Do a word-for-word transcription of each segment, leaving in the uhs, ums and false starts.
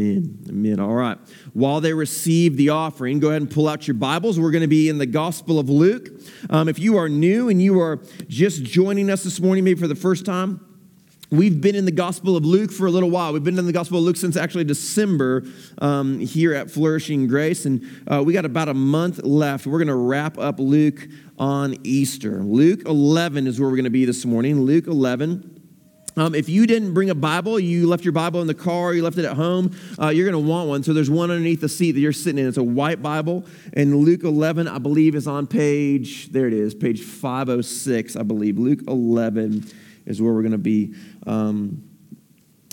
Amen. Amen. All right. While they receive the offering, go ahead and pull out your Bibles. We're going to be in the Gospel of Luke. Um, if you are new and you are just joining us this morning, maybe for the first time, we've been in the Gospel of Luke for a little while. We've been in the Gospel of Luke since actually December um, here at Flourishing Grace, and uh, we got about a month left. We're going to wrap up Luke on Easter. Luke eleven is where we're going to be this morning, Luke eleven. Um, if you didn't bring a Bible, you left your Bible in the car, you left it at home, uh, you're going to want one. So there's one underneath the seat that you're sitting in. It's a white Bible, and Luke eleven, I believe, is on page, there it is, page five oh six, I believe. Luke eleven is where we're going to be. Um,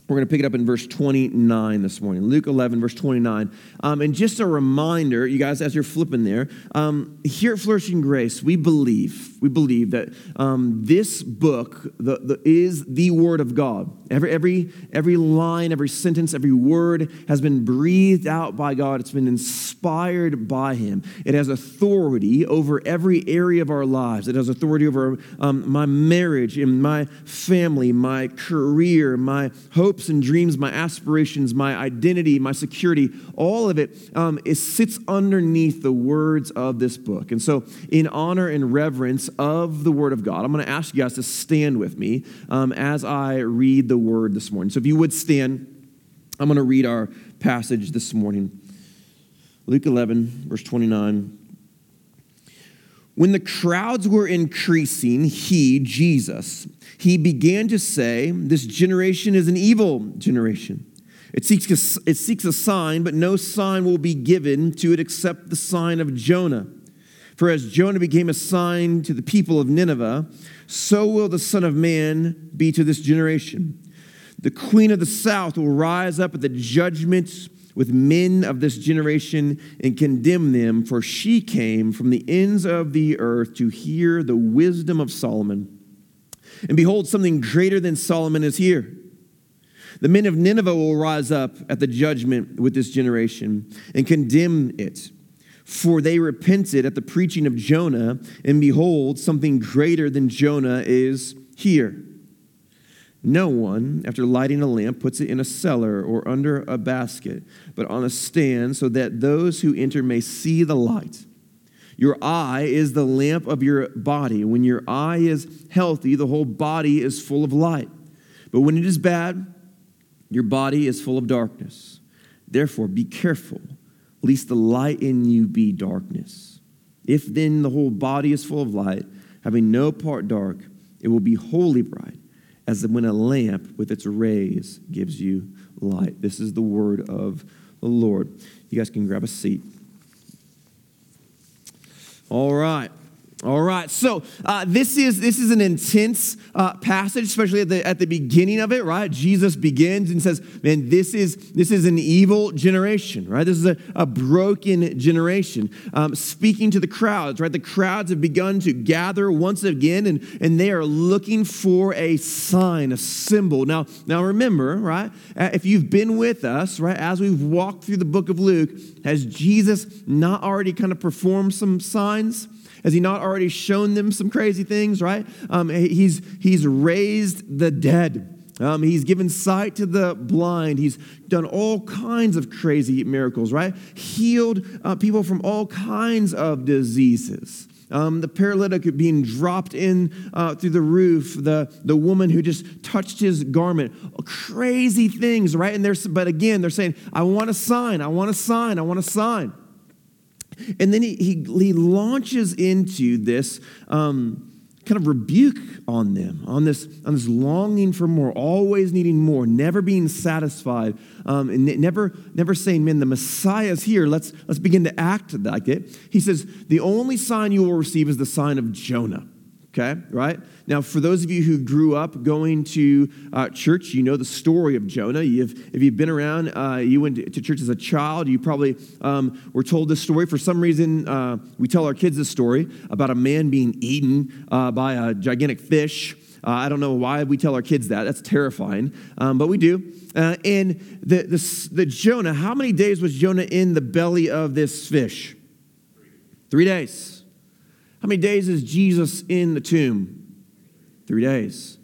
we're going to pick it up in verse twenty-nine this morning. Luke eleven, verse twenty-nine. Um, and just a reminder, you guys, as you're flipping there, um, here at Flourishing Grace, we believe, we believe that um, this book the, the, is the Word of God. Every, every, every line, every sentence, every word has been breathed out by God. It's been inspired by Him. It has authority over every area of our lives. It has authority over um, my marriage and my family, my career, my hopes and dreams, my aspirations, my identity, my security. All of it, um, it sits underneath the words of this book. And so in honor and reverence of the Word of God, I'm going to ask you guys to stand with me um, as I read the Word this morning. So if you would stand, I'm going to read our passage this morning. Luke eleven, verse twenty-nine. When the crowds were increasing, he, Jesus, he began to say, "This generation is an evil generation. It seeks a, it seeks a sign, but no sign will be given to it except the sign of Jonah. For as Jonah became a sign to the people of Nineveh, so will the Son of Man be to this generation. The Queen of the South will rise up at the judgment with men of this generation and condemn them, for she came from the ends of the earth to hear the wisdom of Solomon. And behold, something greater than Solomon is here. The men of Nineveh will rise up at the judgment with this generation and condemn it. For they repented at the preaching of Jonah, and behold, something greater than Jonah is here. No one, after lighting a lamp, puts it in a cellar or under a basket, but on a stand, so that those who enter may see the light. Your eye is the lamp of your body. When your eye is healthy, the whole body is full of light. But when it is bad, your body is full of darkness. Therefore, be careful, lest the light in you be darkness. If then the whole body is full of light, having no part dark, it will be wholly bright, as when a lamp with its rays gives you light." This is the word of the Lord. You guys can grab a seat. All right. All right, so uh, this is this is an intense uh, passage, especially at the at the beginning of it, right? Jesus begins and says, "Man, this is this is an evil generation, right? This is a, a broken generation." Um, speaking to the crowds, right? The crowds have begun to gather once again, and and they are looking for a sign, a symbol. Now, now remember, right? If you've been with us, right, as we've walked through the book of Luke, has Jesus not already kind of performed some signs? Has he not already shown them some crazy things, right? Um, he's, he's raised the dead. Um, he's given sight to the blind. He's done all kinds of crazy miracles, right? Healed uh, people from all kinds of diseases. Um, the paralytic being dropped in uh, through the roof, the, the woman who just touched his garment, crazy things, right? And there's, but again, they're saying, "I want a sign, I want a sign, I want a sign." And then he, he, he launches into this um, kind of rebuke on them, on this on this longing for more, always needing more, never being satisfied, um, and never never saying, "Man, the Messiah's here. Let's let's begin to act like it." He says, "The only sign you will receive is the sign of Jonah." Okay, right? Now, for those of you who grew up going to uh, church, you know the story of Jonah. You've, if you've been around, uh, you went to church as a child, you probably um, were told this story. For some reason, uh, we tell our kids this story about a man being eaten uh, by a gigantic fish. Uh, I don't know why we tell our kids that. That's terrifying, um, but we do. Uh, and the, the, the Jonah, how many days was Jonah in the belly of this fish? Three days. How many days is Jesus in the tomb? Three days.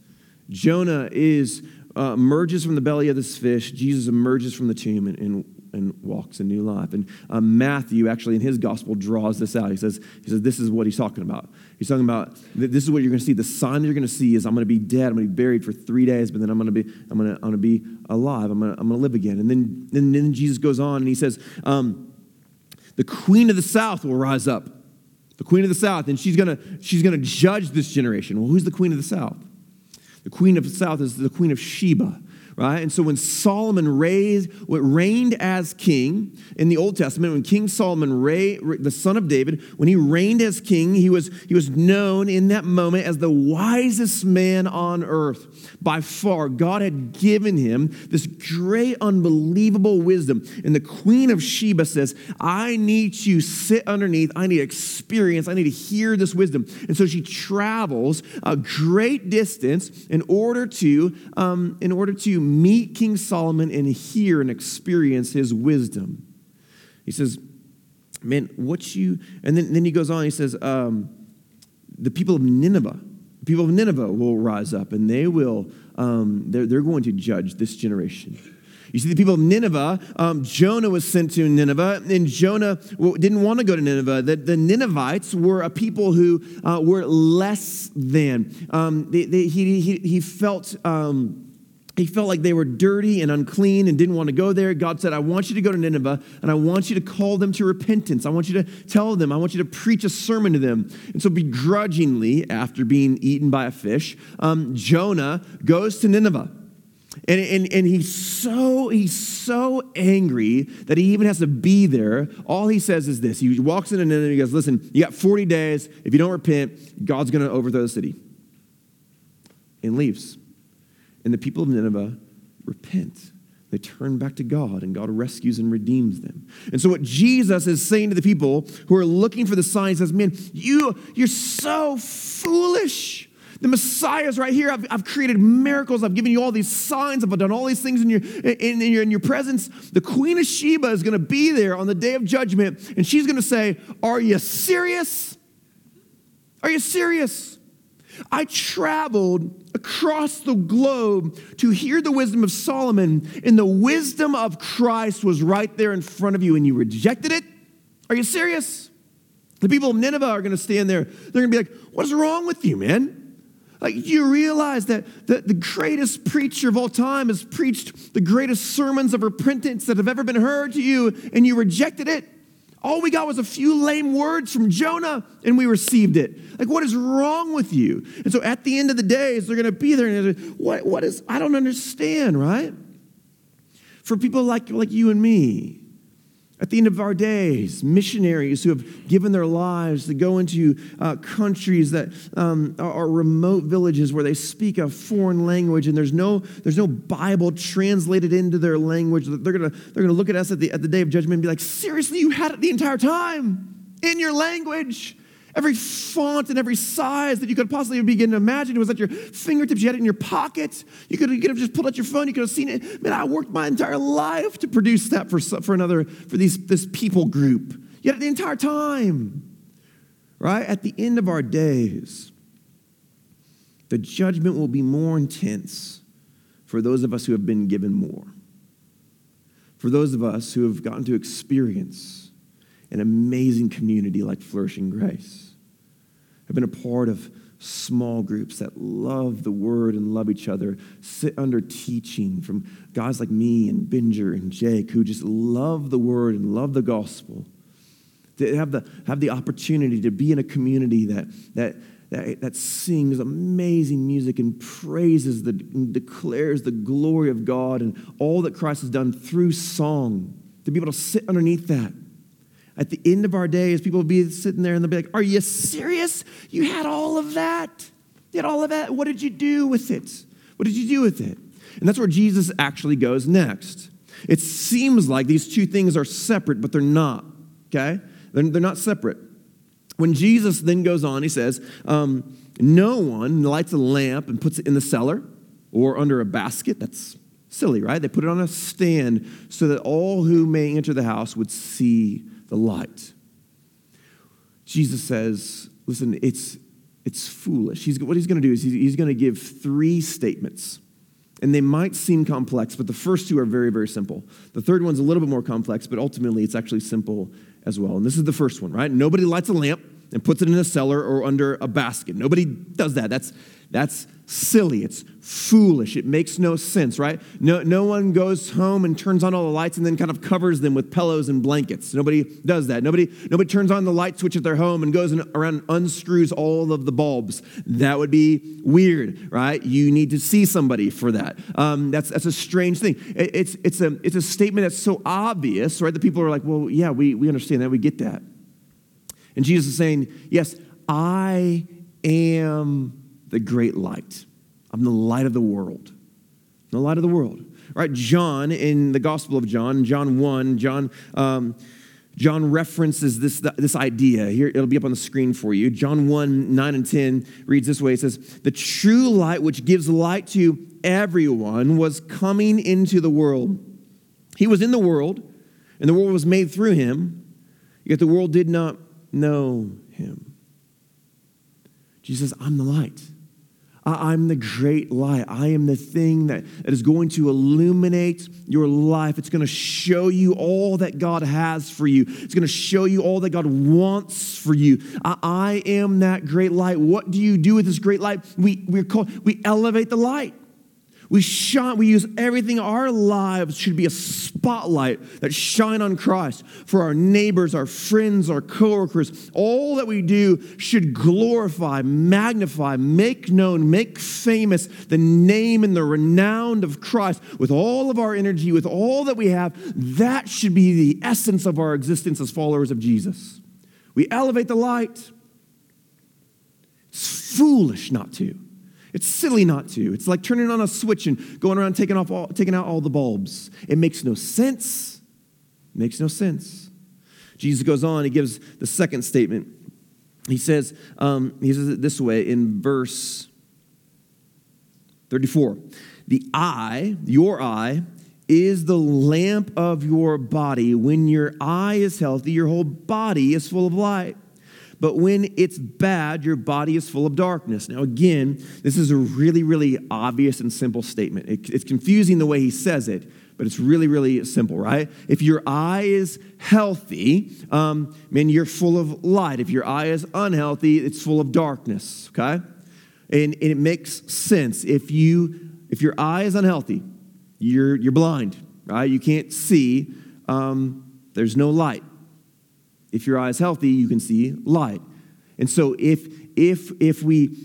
Jonah is uh, emerges from the belly of this fish, Jesus emerges from the tomb and, and, and walks in new life. And uh, Matthew, actually, in his gospel, draws this out. He says, he says, this is what he's talking about. He's talking about, this is what you're going to see. The sign you're going to see is I'm going to be dead. I'm going to be buried for three days, but then I'm going to be, I'm going to, I'm going to be alive. I'm going to, I'm going to live again. And then, and then Jesus goes on and he says, um, the queen of the south will rise up. The queen of the south, and she's gonna she's gonna judge this generation. Well, who's the queen of the south? The queen of the south is the Queen of Sheba, right? And so when Solomon raised, reigned as king in the Old Testament, when King Solomon, the son of David, when he reigned as king, he was he was known in that moment as the wisest man on earth. By far, God had given him this great, unbelievable wisdom. And the Queen of Sheba says, I need to sit underneath. I need experience. I need to hear this wisdom. And so she travels a great distance in order to, um, in order to meet King Solomon and hear and experience his wisdom. He says, man, what you, and then, then he goes on, he says, um, the people of Nineveh, the people of Nineveh will rise up and they will, um, they're, they're going to judge this generation. You see, the people of Nineveh, um, Jonah was sent to Nineveh, and Jonah didn't want to go to Nineveh. The, the Ninevites were a people who uh, were less than. Um, they, they, he, he, he felt... Um, He felt like they were dirty and unclean and didn't want to go there. God said, I want you to go to Nineveh, and I want you to call them to repentance. I want you to tell them. I want you to preach a sermon to them. And so begrudgingly, after being eaten by a fish, um, Jonah goes to Nineveh. And, and, and he's so he's so angry that he even has to be there. All he says is this. He walks into Nineveh and he goes, listen, you got forty days. If you don't repent, God's going to overthrow the city. And leaves. And the people of Nineveh repent. They turn back to God, and God rescues and redeems them. And so what Jesus is saying to the people who are looking for the signs is, man, you, you're so foolish. The Messiah's right here. I've, I've created miracles. I've given you all these signs. I've done all these things in your, in, in your, in your presence. The Queen of Sheba is going to be there on the day of judgment, and she's going to say, are you serious? Are you serious? I traveled across the globe to hear the wisdom of Solomon, and the wisdom of Christ was right there in front of you, and you rejected it? Are you serious? The people of Nineveh are going to stand there. They're going to be like, what is wrong with you, man? Like, you realize that the, the greatest preacher of all time has preached the greatest sermons of repentance that have ever been heard to you, and you rejected it? All we got was a few lame words from Jonah, and we received it. Like, what is wrong with you? And so at the end of the days, they're going to be there, and they're like, what, what is, I don't understand, right? For people like, like you and me, at the end of our days, missionaries who have given their lives to go into uh, countries that um, are remote villages where they speak a foreign language and there's no there's no Bible translated into their language. They're gonna they're gonna look at us at the at the day of judgment and be like, seriously, you had it the entire time in your language. Every font and every size that you could possibly begin to imagine was at your fingertips. You had it in your pocket. You could, you could have just pulled out your phone. You could have seen it. Man, I worked my entire life to produce that for, for another, for these, this people group. You had it the entire time, right? At the end of our days, the judgment will be more intense for those of us who have been given more, for those of us who have gotten to experience an amazing community like Flourishing Grace. I've been a part of small groups that love the word and love each other, sit under teaching from guys like me and Binger and Jake who just love the word and love the gospel. To have the, have the opportunity to be in a community that, that, that, that sings amazing music and praises the, and declares the glory of God and all that Christ has done through song. To be able to sit underneath that. At the end of our days, people will be sitting there and they'll be like, are you serious? You had all of that? You had all of that? What did you do with it? What did you do with it? And that's where Jesus actually goes next. It seems like these two things are separate, but they're not, okay? They're, they're not separate. When Jesus then goes on, he says, um, no one lights a lamp and puts it in the cellar or under a basket. That's silly, right? They put it on a stand so that all who may enter the house would see the light. Jesus says, listen, it's it's foolish. He's, what he's going to do is he's, he's going to give three statements. And they might seem complex, but the first two are very, very simple. The third one's a little bit more complex, but ultimately it's actually simple as well. And this is the first one, right? Nobody lights a lamp and puts it in a cellar or under a basket. Nobody does that. That's that's silly. It's foolish. It makes no sense, right? No, no one goes home and turns on all the lights and then kind of covers them with pillows and blankets. Nobody does that. Nobody, nobody turns on the light switch at their home and goes in, around and unscrews all of the bulbs. That would be weird, right? You need to see somebody for that. Um, that's that's a strange thing. It, it's it's a it's a statement that's so obvious, right? That people are like, well, yeah, we we understand that, we get that. And Jesus is saying, yes, I am the great light. I'm the light of the world. I'm the light of the world. Right? John, in the Gospel of John, John one, John um, John references this, this idea. Here, it'll be up on the screen for you. John one, nine and ten reads this way. It says, the true light which gives light to everyone was coming into the world. He was in the world, and the world was made through him, yet the world did not know him. Jesus says, I'm the light. I, I'm the great light. I am the thing that, that is going to illuminate your life. It's going to show you all that God has for you. It's going to show you all that God wants for you. I, I am that great light. What do you do with this great light? We we're called, we elevate the light. We shine, we use everything. Our lives should be a spotlight that shine on Christ for our neighbors, our friends, our coworkers. All that we do should glorify, magnify, make known, make famous the name and the renown of Christ with all of our energy, with all that we have. That should be the essence of our existence as followers of Jesus. We elevate the light. It's foolish not to. It's silly not to. It's like turning on a switch and going around taking off, all, taking out all the bulbs. It makes no sense. It makes no sense. Jesus goes on. He gives the second statement. He says, um, he says it this way in verse thirty-four. The eye, your eye, is the lamp of your body. When your eye is healthy, your whole body is full of light. But when it's bad, your body is full of darkness. Now, again, this is a really, really obvious and simple statement. It, it's confusing the way he says it, but it's really, really simple, right? If your eye is healthy, um, man, you're full of light. If your eye is unhealthy, it's full of darkness, okay? And, and it makes sense. If you, if your eye is unhealthy, you're, you're blind, right? You can't see. Um, there's no light. If your eye is healthy, you can see light. And so if if if we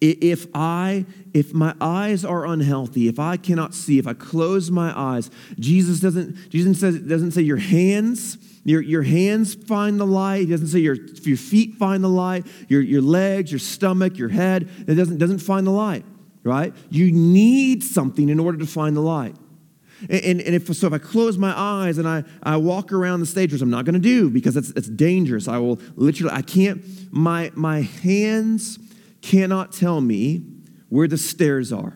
if I if my eyes are unhealthy, if I cannot see, if I close my eyes, Jesus doesn't Jesus says doesn't say your hands your your hands find the light. He doesn't say your your feet find the light, your your legs, your stomach, your head. It doesn't doesn't find the light, right? You need something in order to find the light. And, and if so, if I close my eyes and I, I walk around the stage, which I'm not going to do because it's it's dangerous. I will literally, I can't, my, my hands cannot tell me where the stairs are.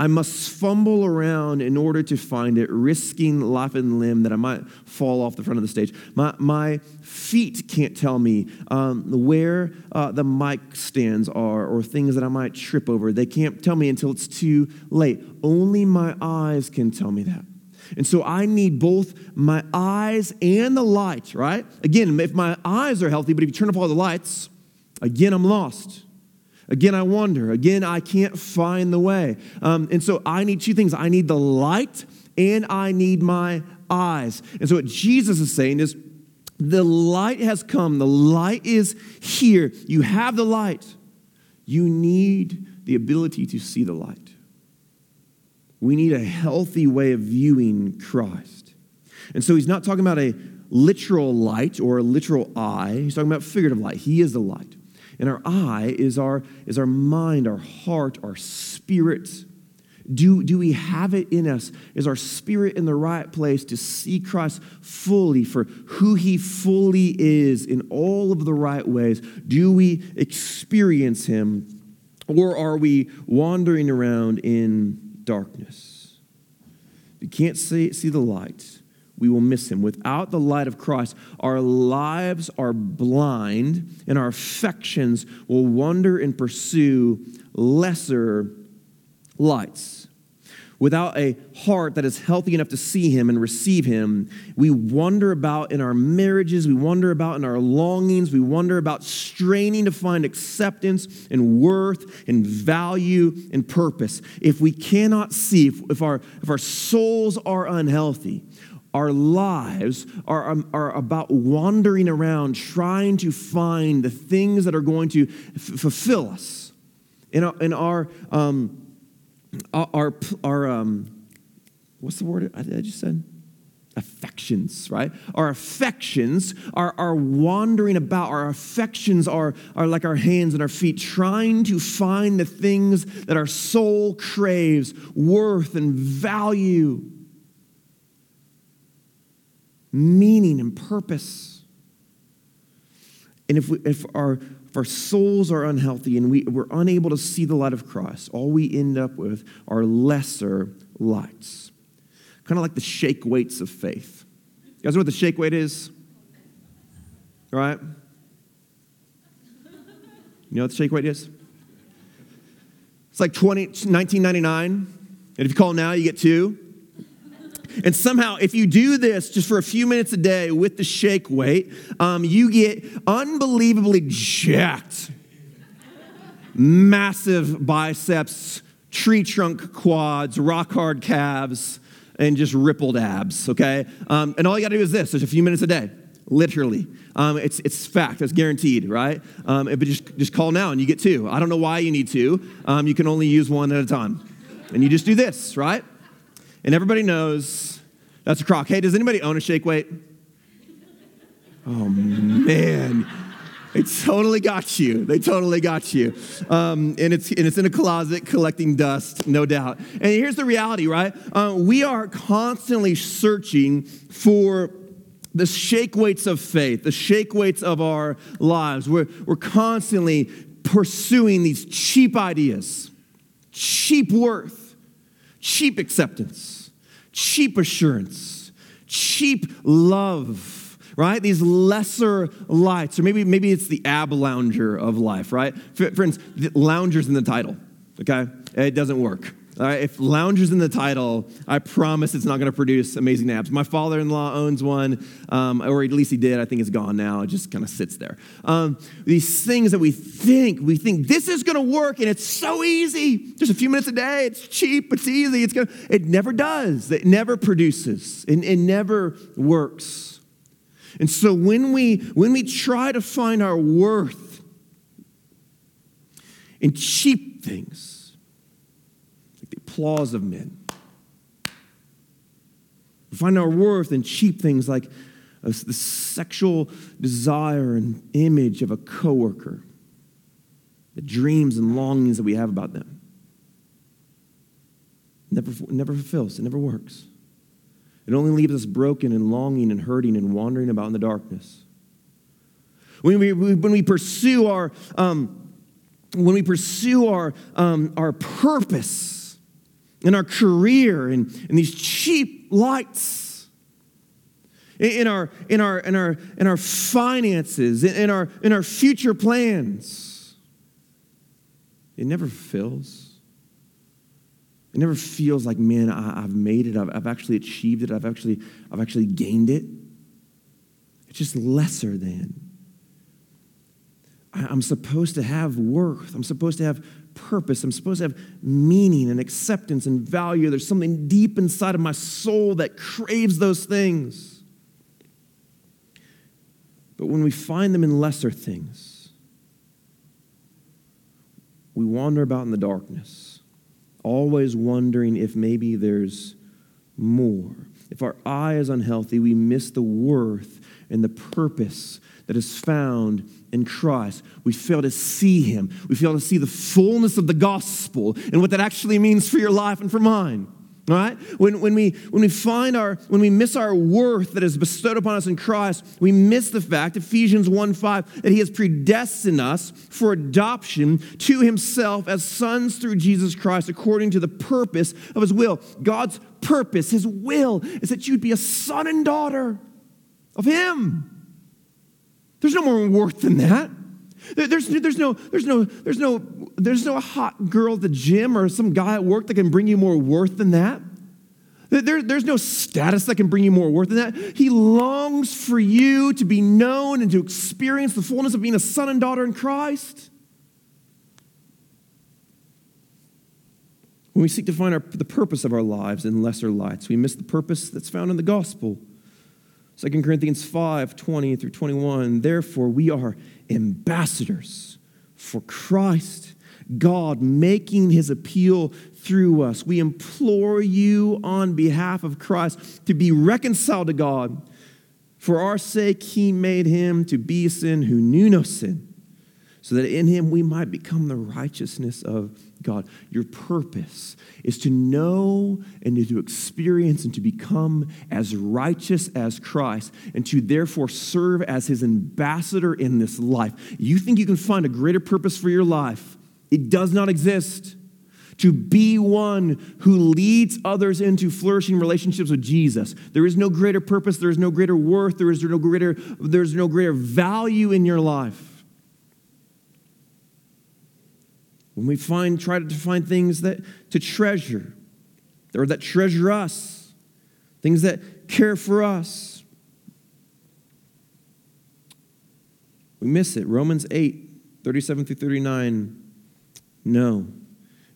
I must fumble around in order to find it, risking life and limb that I might fall off the front of the stage. My my feet can't tell me um, where uh, the mic stands are or things that I might trip over. They can't tell me until it's too late. Only my eyes can tell me that. And so I need both my eyes and the light, right? Again, if my eyes are healthy, but if you turn off all the lights, again, I'm lost. Again, I wander. Again, I can't find the way. Um, and so I need two things. I need the light and I need my eyes. And so what Jesus is saying is the light has come. The light is here. You have the light. You need the ability to see the light. We need a healthy way of viewing Christ. And so he's not talking about a literal light or a literal eye. He's talking about figurative light. He is the light. And our eye is our is our mind, our heart, our spirit. Do, do we have it in us? Is our spirit in the right place to see Christ fully for who he fully is in all of the right ways? Do we experience him, or are we wandering around in darkness? If you can't see, see the light, we will miss him. Without the light of Christ, our lives are blind and our affections will wander and pursue lesser lights. Without a heart that is healthy enough to see him and receive him, we wander about in our marriages, we wander about in our longings, we wander about straining to find acceptance and worth and value and purpose. If we cannot see, if, if, our, if our souls are unhealthy, our lives are, um, are about wandering around trying to find the things that are going to f- fulfill us in our, in our um Our, our um, what's the word I just said? Affections, right? Our affections are, are wandering about. Our affections are, are like our hands and our feet, trying to find the things that our soul craves, worth and value, meaning and purpose. And if we, if our If our souls are unhealthy and we, we're unable to see the light of Christ, all we end up with are lesser lights. Kind of like the shake weights of faith. You guys know what the shake weight is? All right? You know what the shake weight is? It's like twenty, nineteen ninety-nine. And if you call now, you get two. And somehow, if you do this just for a few minutes a day with the shake weight, um, you get unbelievably jacked. Massive biceps, tree trunk quads, rock hard calves, and just rippled abs, okay? Um, and all you gotta do is this, just a few minutes a day, literally. Um, it's it's fact, that's guaranteed, right? Um, but just, just call now and you get two. I don't know why you need two. Um, you can only use one at a time. And you just do this, right? And everybody knows that's a crock. Hey, does anybody own a shake weight? Oh, man. They totally got you. They totally got you. Um, and it's and it's in a closet collecting dust, no doubt. And here's the reality, right? Uh, we are constantly searching for the shake weights of faith, the shake weights of our lives. We're, we're constantly pursuing these cheap ideas, cheap worth, cheap acceptance, cheap assurance, cheap love, right? These lesser lights, or maybe maybe it's the ab lounger of life, right? Friends, the lounger's in the title, okay? It doesn't work. All right, if lounger's in the title, I promise it's not going to produce amazing abs. My father-in-law owns one, um, or at least he did. I think it's gone now. It just kind of sits there. Um, these things that we think, we think this is going to work, and it's so easy. Just a few minutes a day. It's cheap. It's easy. It's gonna. It never does. It never produces. It, it never works. And so when we when we try to find our worth in cheap things, applause of men. We find our worth in cheap things like the sexual desire and image of a coworker, the dreams and longings that we have about them. Never, never fulfills. It never works. It only leaves us broken and longing and hurting and wandering about in the darkness. When we when we pursue our um, when we pursue our um, our purpose. In our career, in, in these cheap lights, in, in our in our in our in our finances, in, in our in our future plans. It never fills. It never feels like, man, I, I've made it. I've, I've actually achieved it. I've actually I've actually gained it. It's just lesser than. I, I'm supposed to have worth. I'm supposed to have purpose. I'm supposed to have meaning and acceptance and value. There's something deep inside of my soul that craves those things. But when we find them in lesser things, we wander about in the darkness, always wondering if maybe there's more. If our eye is unhealthy, we miss the worth and the purpose that is found in Christ. We fail to see him. We fail to see the fullness of the gospel and what that actually means for your life and for mine. All right? When, when we when we find our when we miss our worth that is bestowed upon us in Christ, we miss the fact, Ephesians one five, that he has predestined us for adoption to himself as sons through Jesus Christ, according to the purpose of his will. God's purpose, his will, is that you'd be a son and daughter of him. There's no more worth than that. There's, there's no, there's no, there's no, there's no hot girl at the gym or some guy at work that can bring you more worth than that. There, there's no status that can bring you more worth than that. He longs for you to be known and to experience the fullness of being a son and daughter in Christ. When we seek to find our, the purpose of our lives in lesser lights, we miss the purpose that's found in the gospel. Second Corinthians five, twenty through twenty-one, therefore we are ambassadors for Christ, God making his appeal through us. We implore you on behalf of Christ to be reconciled to God. For our sake, he made him to be sin who knew no sin, so that in him we might become the righteousness of God. Your purpose is to know and to experience and to become as righteous as Christ and to therefore serve as his ambassador in this life. You think you can find a greater purpose for your life? It does not exist. To be one who leads others into flourishing relationships with Jesus. There is no greater purpose. There is no greater worth. There is no greater, there is no greater value in your life. When we find, try to find things that to treasure, or that treasure us, things that care for us, we miss it. Romans eight, thirty-seven through thirty-nine. No.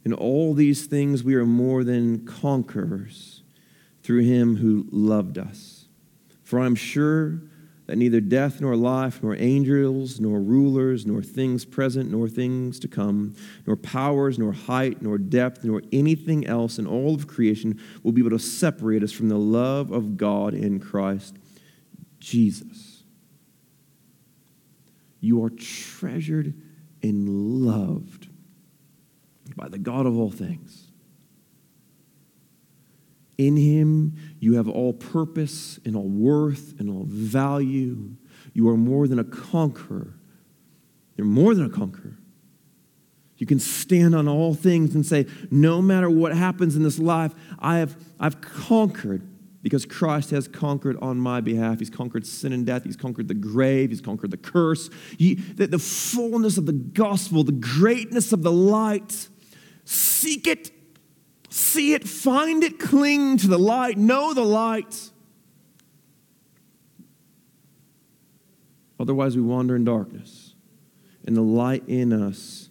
In all these things, we are more than conquerors through him who loved us. For I am sure that neither death nor life, nor angels, nor rulers, nor things present, nor things to come, nor powers, nor height, nor depth, nor anything else in all of creation will be able to separate us from the love of God in Christ Jesus. You are treasured and loved by the God of all things. In him, you have all purpose and all worth and all value. You are more than a conqueror. You're more than a conqueror. You can stand on all things and say, no matter what happens in this life, I have, I've conquered because Christ has conquered on my behalf. He's conquered sin and death. He's conquered the grave. He's conquered the curse. He, the, the fullness of the gospel, the greatness of the light, seek it, see it, find it, cling to the light, know the light. Otherwise, we wander in darkness, and the light in us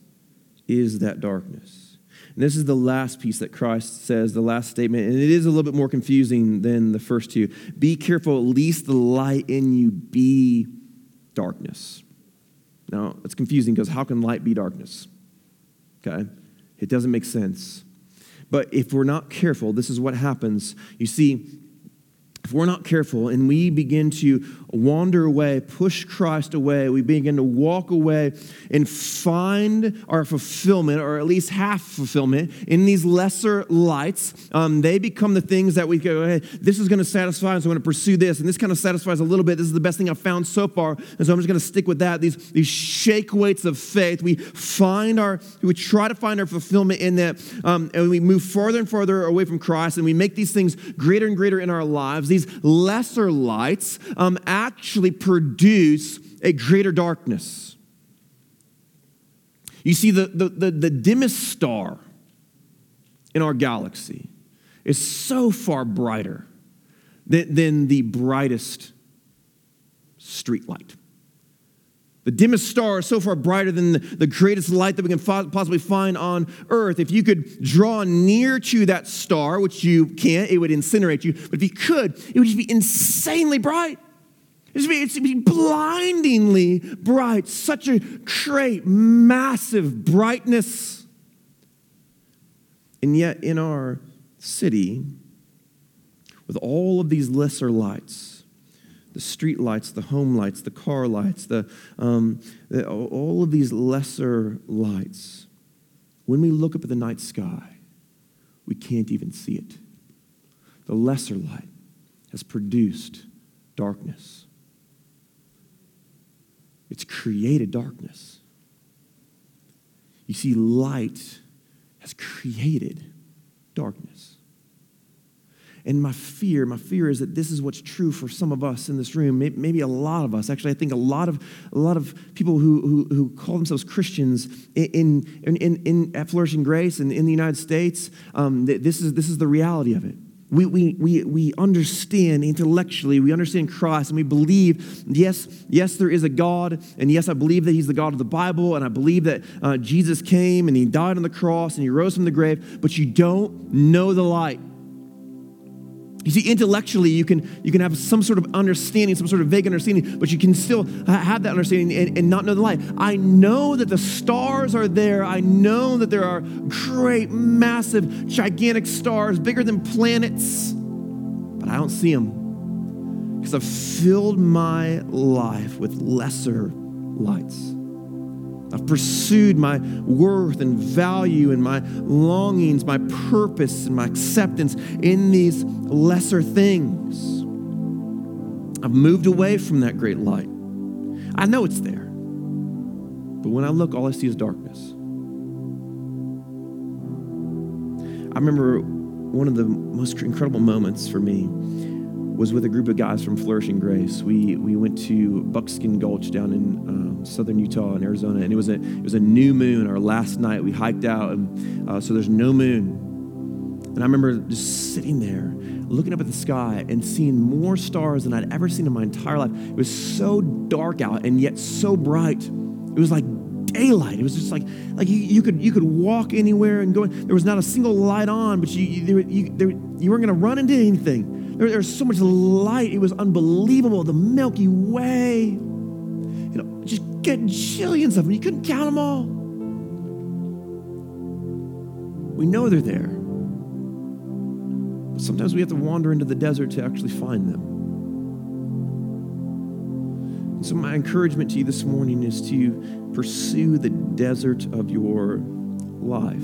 is that darkness. And this is the last piece that Christ says, the last statement, and it is a little bit more confusing than the first two. Be careful, at least the light in you be darkness. Now, it's confusing because how can light be darkness? Okay? It doesn't make sense. But if we're not careful, this is what happens. You see, if we're not careful and we begin to wander away, push Christ away, we begin to walk away and find our fulfillment, or at least half fulfillment, in these lesser lights, um, they become the things that we go, hey, this is going to satisfy, and so I'm going to pursue this, and this kind of satisfies a little bit. This is the best thing I've found so far, and so I'm just going to stick with that. These, these shake weights of faith, we find our, we try to find our fulfillment in that, um, and we move farther and farther away from Christ, and we make these things greater and greater in our lives. These lesser lights um, actually produce a greater darkness. You see, the, the, the, the dimmest star in our galaxy is so far brighter than, than the brightest streetlight. The dimmest star is so far brighter than the, the greatest light that we can fo- possibly find on earth. If you could draw near to that star, which you can't, it would incinerate you. But if you could, it would just be insanely bright. It would be, it'd be blindingly bright. Such a great, massive brightness. And yet in our city, with all of these lesser lights, the street lights, the home lights, the car lights, the, um, the all of these lesser lights. When we look up at the night sky, we can't even see it. The lesser light has produced darkness. It's created darkness. You see, light has created darkness. And my fear, my fear is that this is what's true for some of us in this room, maybe a lot of us. Actually, I think a lot of a lot of people who who, who call themselves Christians in in, in in at Flourishing Grace and in the United States, um, this is this is the reality of it. We we we we understand intellectually, we understand Christ, and we believe, yes, yes, there is a God, and yes, I believe that he's the God of the Bible, and I believe that uh, Jesus came, and he died on the cross, and he rose from the grave, but you don't know the light. You see, intellectually, you can you can have some sort of understanding, some sort of vague understanding, but you can still have that understanding and, and not know the light. I know that the stars are there. I know that there are great, massive, gigantic stars, bigger than planets, but I don't see them because I've filled my life with lesser lights. I've pursued my worth and value and my longings, my purpose and my acceptance in these lesser things. I've moved away from that great light. I know it's there, but when I look, all I see is darkness. I remember one of the most incredible moments for me was with a group of guys from Flourishing Grace. We we went to Buckskin Gulch down in um, southern Utah and Arizona, and it was a it was a new moon. Our last night, we hiked out, and uh, so there's no moon. And I remember just sitting there, looking up at the sky and seeing more stars than I'd ever seen in my entire life. It was so dark out and yet so bright. It was like daylight. It was just like like you, you could you could walk anywhere and go. There was not a single light on, but you you you, there, you weren't going to run into anything. There was so much light. It was unbelievable. The Milky Way. You know, just gajillions of them. You couldn't count them all. We know they're there. But sometimes we have to wander into the desert to actually find them. And so my encouragement to you this morning is to pursue the desert of your life.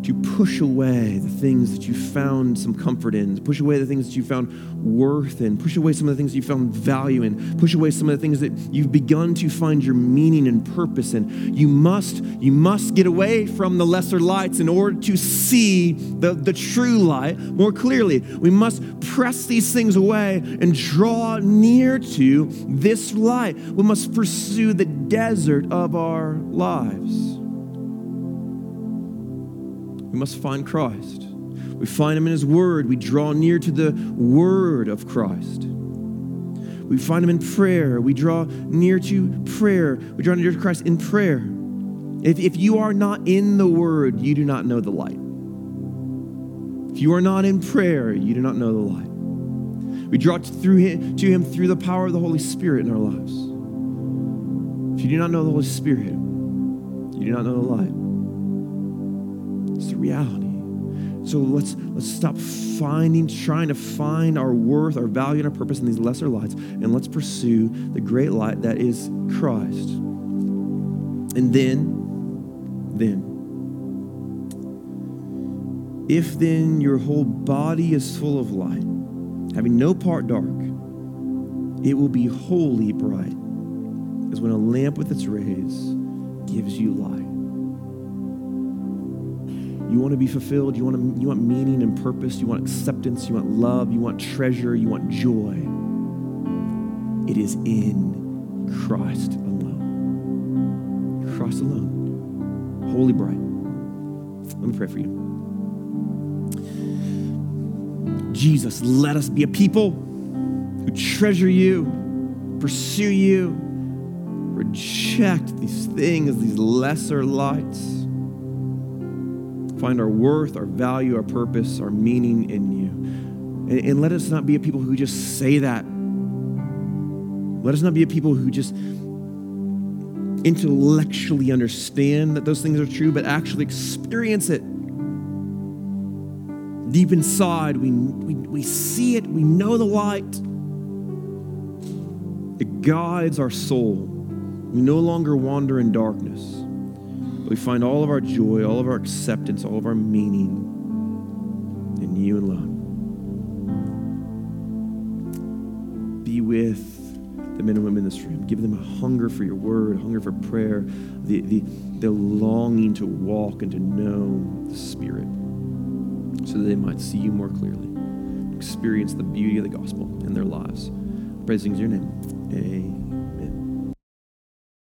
You push away the things that you found some comfort in, push away the things that you found worth in, push away some of the things that you found value in, push away some of the things that you've begun to find your meaning and purpose in. You must, you must get away from the lesser lights in order to see the, the true light more clearly. We must press these things away and draw near to this light. We must pursue the desert of our lives. We must find Christ. We find him in his word. We draw near to the word of Christ. We find him in prayer. We draw near to prayer. We draw near to Christ in prayer. If, if you are not in the word, you do not know the light. If you are not in prayer, you do not know the light. We draw through him, to him through the power of the Holy Spirit in our lives. If you do not know the Holy Spirit, you do not know the light. It's the reality. So let's let's stop finding, trying to find our worth, our value, and our purpose in these lesser lights, and let's pursue the great light that is Christ. And then, then, if then your whole body is full of light, having no part dark, it will be wholly bright, as when a lamp with its rays gives you light. You want to be fulfilled. You want to, you want meaning and purpose. You want acceptance. You want love. You want treasure. You want joy. It is in Christ alone. Christ alone. Holy bright. Let me pray for you. Jesus, let us be a people who treasure you, pursue you, reject these things, these lesser lights. Find our worth, our value, our purpose, our meaning in you. And, and let us not be a people who just say that. Let us not be a people who just intellectually understand that those things are true, but actually experience it. Deep inside, we, we, we see it, we know the light. It guides our soul. We no longer wander in darkness. We find all of our joy, all of our acceptance, all of our meaning in you alone. Be with the men and women in this room. Give them a hunger for your word, hunger for prayer, the, the, the longing to walk and to know the Spirit. so that they might see you more clearly, experience the beauty of the gospel in their lives. Praising your name. Amen.